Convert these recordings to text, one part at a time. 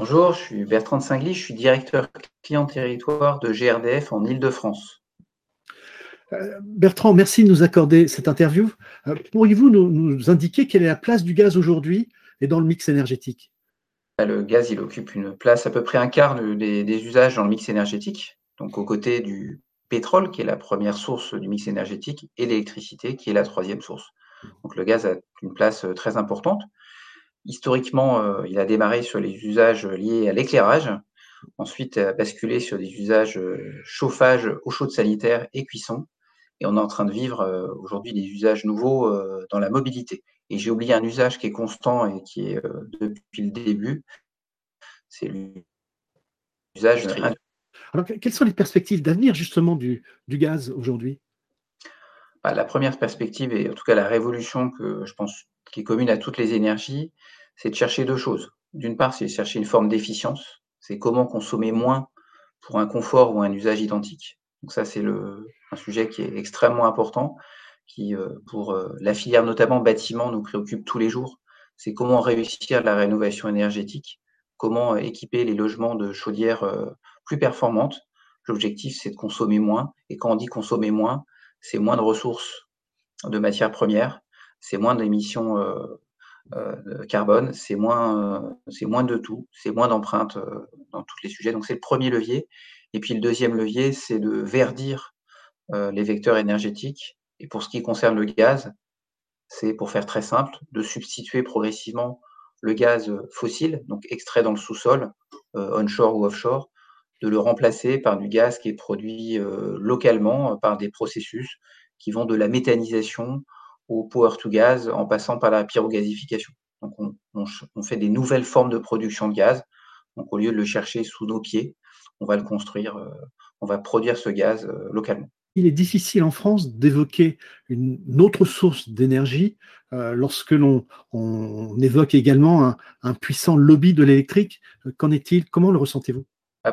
Bonjour, je suis Bertrand de Singlis, je suis directeur client territoire de GRDF en Île-de-France. Bertrand, merci de nous accorder cette interview. Pourriez-vous nous indiquer quelle est la place du gaz aujourd'hui et dans le mix énergétique? Le gaz, il occupe une place à peu près un quart des usages dans le mix énergétique, donc aux côtés du pétrole qui est la première source du mix énergétique et l'électricité qui est la troisième source. Donc le gaz a une place très importante. Historiquement, il a démarré sur les usages liés à l'éclairage, ensuite a basculé sur des usages chauffage, eau chaude sanitaire et cuisson. Et on est en train de vivre aujourd'hui des usages nouveaux dans la mobilité. Et j'ai oublié un usage qui est constant et qui est depuis le début, c'est l'usage industriel. Alors, quelles sont les perspectives d'avenir justement du gaz aujourd'hui ? La première perspective, et en tout cas la révolution que je pense qui est commune à toutes les énergies, c'est de chercher deux choses. D'une part, c'est de chercher une forme d'efficience, c'est comment consommer moins pour un confort ou un usage identique. Donc ça, c'est un sujet qui est extrêmement important, qui pour la filière notamment bâtiment nous préoccupe tous les jours. C'est comment réussir la rénovation énergétique, comment équiper les logements de chaudières plus performantes. L'objectif, c'est de consommer moins, et quand on dit consommer moins, c'est moins de ressources de matières premières, c'est moins d'émissions de carbone, c'est moins de tout, c'est moins d'empreintes dans tous les sujets. Donc c'est le premier levier. Et puis le deuxième levier, c'est de verdir les vecteurs énergétiques. Et pour ce qui concerne le gaz, c'est, pour faire très simple, de substituer progressivement le gaz fossile, donc extrait dans le sous-sol, onshore ou offshore, de le remplacer par du gaz qui est produit localement par des processus qui vont de la méthanisation au power to gas en passant par la pyrogazification. Donc on fait des nouvelles formes de production de gaz. Donc au lieu de le chercher sous nos pieds, on va le construire, on va produire ce gaz localement. Il est difficile en France d'évoquer une autre source d'énergie lorsque l'on évoque également un puissant lobby de l'électrique. Qu'en est-il? Comment le ressentez-vous?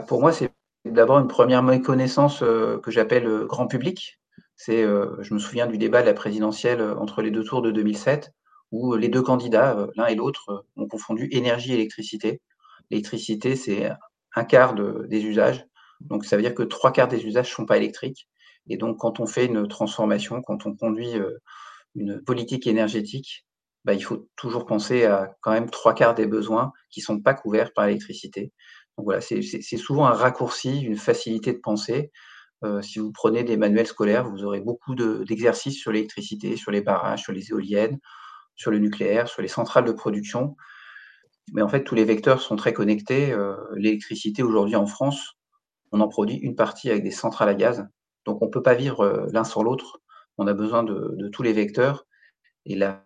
Pour moi, c'est d'abord une première méconnaissance que j'appelle grand public. Je me souviens du débat de la présidentielle entre les deux tours de 2007, où les deux candidats, l'un et l'autre, ont confondu énergie et électricité. L'électricité, c'est un quart des usages. Donc, ça veut dire que trois quarts des usages ne sont pas électriques. Et donc, quand on fait une transformation, quand on conduit une politique énergétique, il faut toujours penser à quand même trois quarts des besoins qui ne sont pas couverts par l'électricité. Donc voilà, c'est souvent un raccourci, une facilité de penser. Si vous prenez des manuels scolaires, vous aurez beaucoup d'exercices sur l'électricité, sur les barrages, sur les éoliennes, sur le nucléaire, sur les centrales de production. Mais en fait, tous les vecteurs sont très connectés. L'électricité, aujourd'hui en France, on en produit une partie avec des centrales à gaz. Donc on ne peut pas vivre l'un sans l'autre. On a besoin de tous les vecteurs. Et la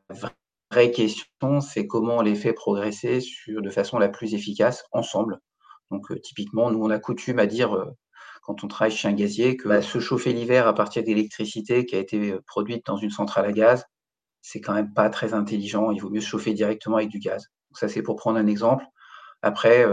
vraie question, c'est comment on les fait progresser de façon la plus efficace ensemble. Donc typiquement, nous, on a coutume à dire, quand on travaille chez un gazier, que se chauffer l'hiver à partir d'électricité qui a été produite dans une centrale à gaz, c'est quand même pas très intelligent. Il vaut mieux se chauffer directement avec du gaz. Donc ça, c'est pour prendre un exemple. Après,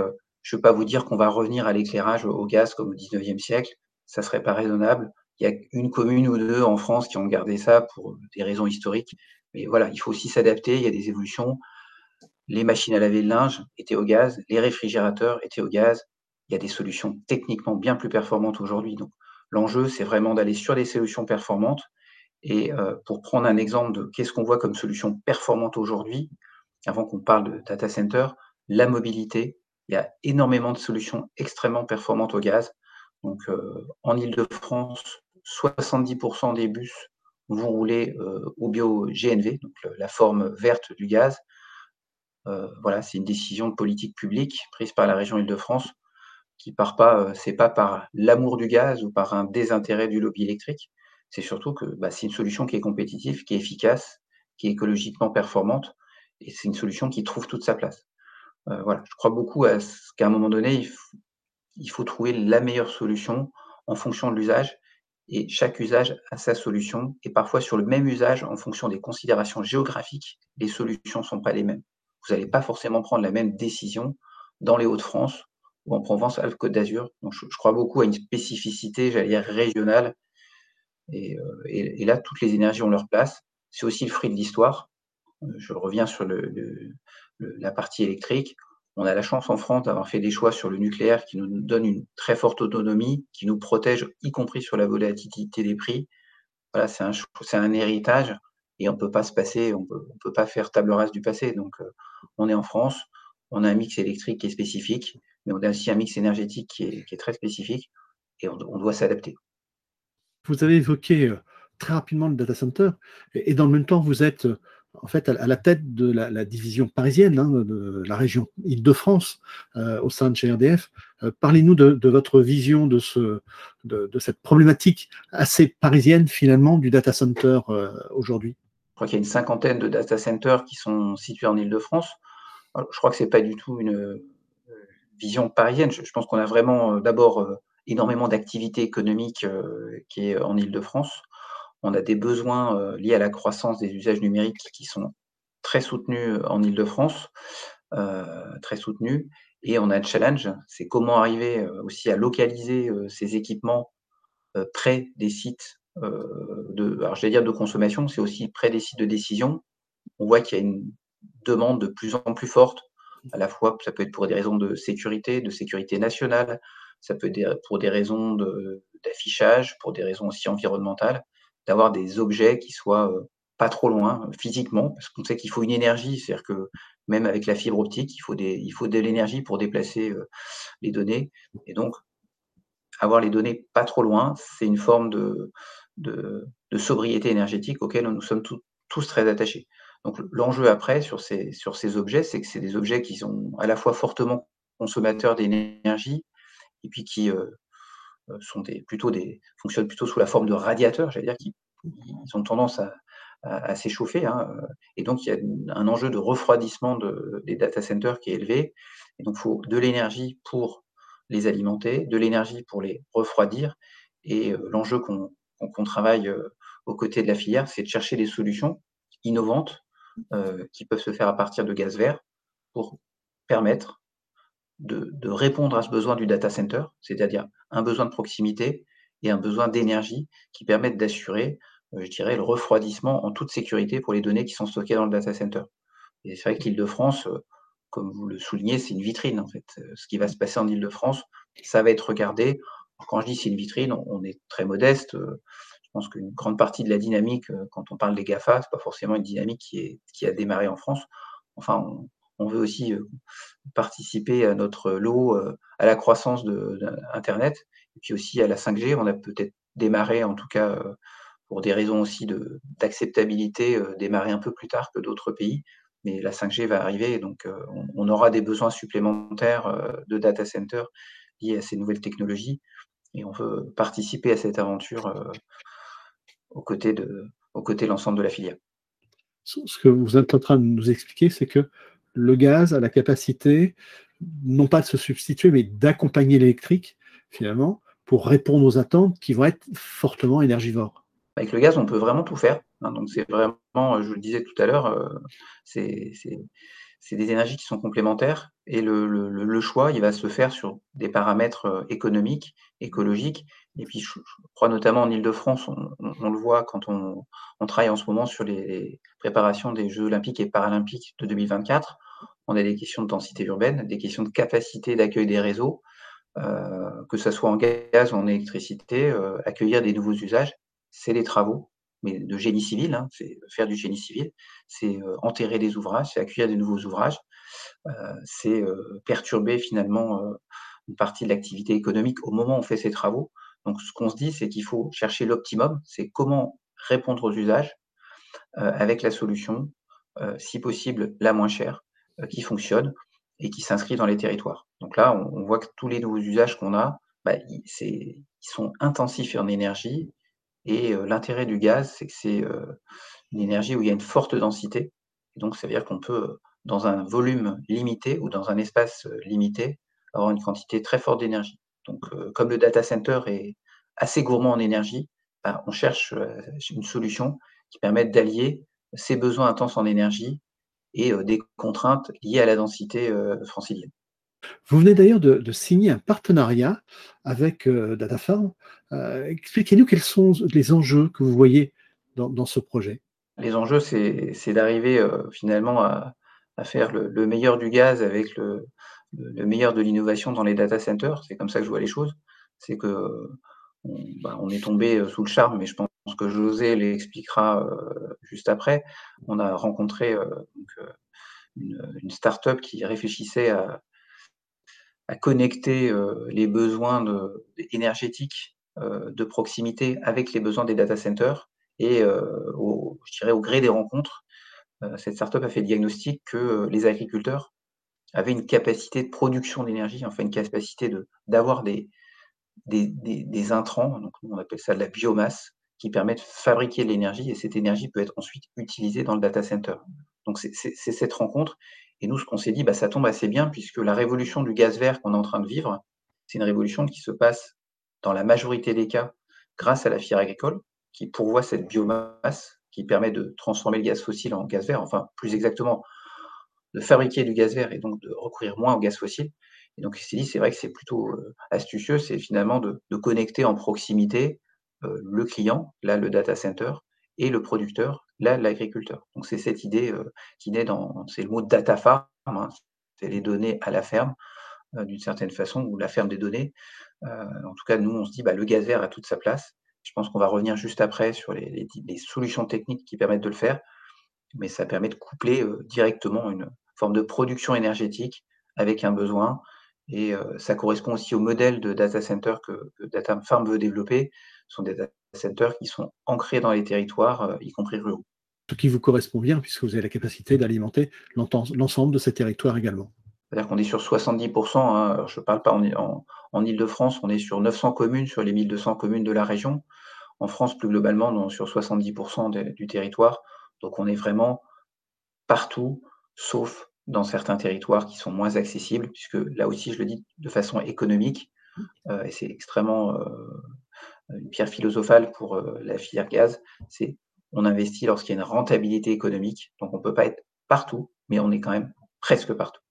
je ne peux pas vous dire qu'on va revenir à l'éclairage au gaz comme au 19e siècle. Ça ne serait pas raisonnable. Il y a une commune ou deux en France qui ont gardé ça pour des raisons historiques. Mais voilà, il faut aussi s'adapter. Il y a des évolutions. Les machines à laver le linge étaient au gaz, les réfrigérateurs étaient au gaz. Il y a des solutions techniquement bien plus performantes aujourd'hui. Donc, l'enjeu, c'est vraiment d'aller sur des solutions performantes. Et pour prendre un exemple de qu'est-ce qu'on voit comme solution performante aujourd'hui, avant qu'on parle de data center, la mobilité, il y a énormément de solutions extrêmement performantes au gaz. Donc, en Ile-de-France, 70% des bus vont rouler au bio-GNV, donc la forme verte du gaz. Voilà, c'est une décision de politique publique prise par la région Île-de-France qui part pas, c'est pas par l'amour du gaz ou par un désintérêt du lobby électrique, c'est surtout que c'est une solution qui est compétitive, qui est efficace, qui est écologiquement performante et c'est une solution qui trouve toute sa place. Voilà, je crois beaucoup à ce qu'à un moment donné, il faut trouver la meilleure solution en fonction de l'usage et chaque usage a sa solution et parfois sur le même usage, en fonction des considérations géographiques, les solutions ne sont pas les mêmes. Vous n'allez pas forcément prendre la même décision dans les Hauts-de-France ou en Provence-Alpes-Côte d'Azur. Donc, je crois beaucoup à une spécificité, j'allais dire, régionale. Et là, toutes les énergies ont leur place. C'est aussi le fruit de l'histoire. Je reviens sur la partie électrique. On a la chance en France d'avoir fait des choix sur le nucléaire qui nous donne une très forte autonomie, qui nous protège, y compris sur la volatilité des prix. Voilà, c'est un héritage et on ne peut pas se passer, on peut pas faire table rase du passé. Donc, on est en France, on a un mix électrique qui est spécifique, mais on a aussi un mix énergétique qui est très spécifique et on doit s'adapter. Vous avez évoqué très rapidement le data center et dans le même temps, vous êtes en fait à la tête de la division parisienne, hein, de la région Île-de-France au sein de chez GRDF. Parlez-nous de votre vision de cette problématique assez parisienne finalement du data center aujourd'hui. Je crois qu'il y a une cinquantaine de data centers qui sont situés en Île-de-France. Alors, je crois que ce n'est pas du tout une vision parisienne. Je pense qu'on a vraiment d'abord énormément d'activités économiques qui est en Île-de-France. On a des besoins liés à la croissance des usages numériques qui sont très soutenus en Île-de-France, très soutenus. Et on a un challenge, c'est comment arriver aussi à localiser ces équipements près des sites de consommation, c'est aussi près des sites de décision. On voit qu'il y a une demande de plus en plus forte, à la fois ça peut être pour des raisons de sécurité nationale, ça peut être pour des raisons d'affichage, pour des raisons aussi environnementales, d'avoir des objets qui soient pas trop loin physiquement, parce qu'on sait qu'il faut une énergie, c'est-à-dire que même avec la fibre optique, il faut de l'énergie pour déplacer les données. Et donc, avoir les données pas trop loin, c'est une forme de sobriété énergétique auquel nous sommes tous très attachés. Donc, l'enjeu après sur ces objets, c'est que c'est des objets qui sont à la fois fortement consommateurs d'énergie et puis qui fonctionnent plutôt sous la forme de radiateurs, j'allais dire, qui ont tendance à s'échauffer, hein. Et donc il y a un enjeu de refroidissement des data centers qui est élevé, et donc il faut de l'énergie pour les alimenter, de l'énergie pour les refroidir, et l'enjeu qu'on travaille aux côtés de la filière, c'est de chercher des solutions innovantes qui peuvent se faire à partir de gaz vert pour permettre de répondre à ce besoin du data center, c'est-à-dire un besoin de proximité et un besoin d'énergie qui permettent d'assurer, je dirais, le refroidissement en toute sécurité pour les données qui sont stockées dans le data center. Et c'est vrai que l'Île-de-France, comme vous le soulignez, c'est une vitrine en fait. Ce qui va se passer en Île-de-France, ça va être regardé. Quand je dis c'est une vitrine, on est très modeste. Je pense qu'une grande partie de la dynamique, quand on parle des GAFA, c'est pas forcément une dynamique qui a démarré en France. Enfin, on veut aussi participer à notre lot, à la croissance d'Internet, et puis aussi à la 5G. On a peut-être démarré, en tout cas pour des raisons aussi d'acceptabilité, démarré un peu plus tard que d'autres pays. Mais la 5G va arriver, donc on aura des besoins supplémentaires de data centers liés à ces nouvelles technologies. Et on veut participer à cette aventure aux côtés de l'ensemble de la filière. Ce que vous êtes en train de nous expliquer, c'est que le gaz a la capacité, non pas de se substituer, mais d'accompagner l'électrique, finalement, pour répondre aux attentes qui vont être fortement énergivores. Avec le gaz, on peut vraiment tout faire. Donc, c'est vraiment, je le disais tout à l'heure, c'est des énergies qui sont complémentaires. Et le choix, il va se faire sur des paramètres économiques, écologiques. Et puis, je crois notamment en Île-de-France, on le voit quand on travaille en ce moment sur les préparations des Jeux Olympiques et Paralympiques de 2024. On a des questions de densité urbaine, des questions de capacité d'accueil des réseaux, que ce soit en gaz ou en électricité, accueillir des nouveaux usages, c'est des travaux, mais de génie civil, hein, c'est faire du génie civil, c'est enterrer des ouvrages, c'est accueillir des nouveaux ouvrages, c'est perturber finalement une partie de l'activité économique au moment où on fait ces travaux. Donc, ce qu'on se dit, c'est qu'il faut chercher l'optimum, c'est comment répondre aux usages avec la solution, si possible, la moins chère, qui fonctionne et qui s'inscrit dans les territoires. Donc là, on voit que tous les nouveaux usages qu'on a, ils sont intensifs en énergie. Et l'intérêt du gaz, c'est que c'est une énergie où il y a une forte densité. Et donc, ça veut dire qu'on peut, dans un volume limité ou dans un espace limité, avoir une quantité très forte d'énergie. Donc, comme le data center est assez gourmand en énergie, on cherche une solution qui permette d'allier ces besoins intenses en énergie et des contraintes liées à la densité francilienne. Vous venez d'ailleurs de signer un partenariat avec Datafarm. Expliquez-nous quels sont les enjeux que vous voyez dans ce projet. Les enjeux, c'est d'arriver finalement à, à faire le meilleur du gaz avec le meilleur de l'innovation dans les data centers. C'est comme ça que je vois les choses. C'est que on est tombé sous le charme, mais je pense que José l'expliquera juste après. On a rencontré une start-up qui réfléchissait à connecter les besoins énergétiques de proximité avec les besoins des data centers. Et je dirais au gré des rencontres, cette start-up a fait le diagnostic que les agriculteurs avaient une capacité de production d'énergie, enfin une capacité d'avoir des intrants, donc on appelle ça de la biomasse, qui permet de fabriquer de l'énergie, et cette énergie peut être ensuite utilisée dans le data center. Donc c'est cette rencontre, et nous ce qu'on s'est dit, ça tombe assez bien, puisque la révolution du gaz vert qu'on est en train de vivre, c'est une révolution qui se passe dans la majorité des cas grâce à la filière agricole, qui pourvoit cette biomasse, qui permet de transformer le gaz fossile en gaz vert, enfin plus exactement, de fabriquer du gaz vert et donc de recourir moins au gaz fossile. Et donc il s'est dit, c'est vrai que c'est plutôt astucieux, c'est finalement de connecter en proximité le client, là le data center, et le producteur, là l'agriculteur. Donc c'est cette idée qui naît dans, c'est le mot Datafarm, c'est les données à la ferme, d'une certaine façon, ou la ferme des données. En tout cas, nous on se dit, le gaz vert a toute sa place. Je pense qu'on va revenir juste après sur les solutions techniques qui permettent de le faire, mais ça permet de coupler directement une forme de production énergétique avec un besoin, et ça correspond aussi au modèle de data center que Datafarm veut développer. Ce sont des data centers qui sont ancrés dans les territoires, y compris ruraux. Ce qui vous correspond bien, puisque vous avez la capacité d'alimenter l'ensemble de ces territoires également. C'est-à-dire qu'on est sur 70%, alors je ne parle pas en Île-de-France, on est sur 900 communes, sur les 1200 communes de la région. En France, plus globalement, on est sur 70% du territoire. Donc on est vraiment partout, sauf dans certains territoires qui sont moins accessibles, puisque là aussi, je le dis de façon économique, et c'est extrêmement une pierre philosophale pour la filière gaz, c'est on investit lorsqu'il y a une rentabilité économique, donc on ne peut pas être partout, mais on est quand même presque partout.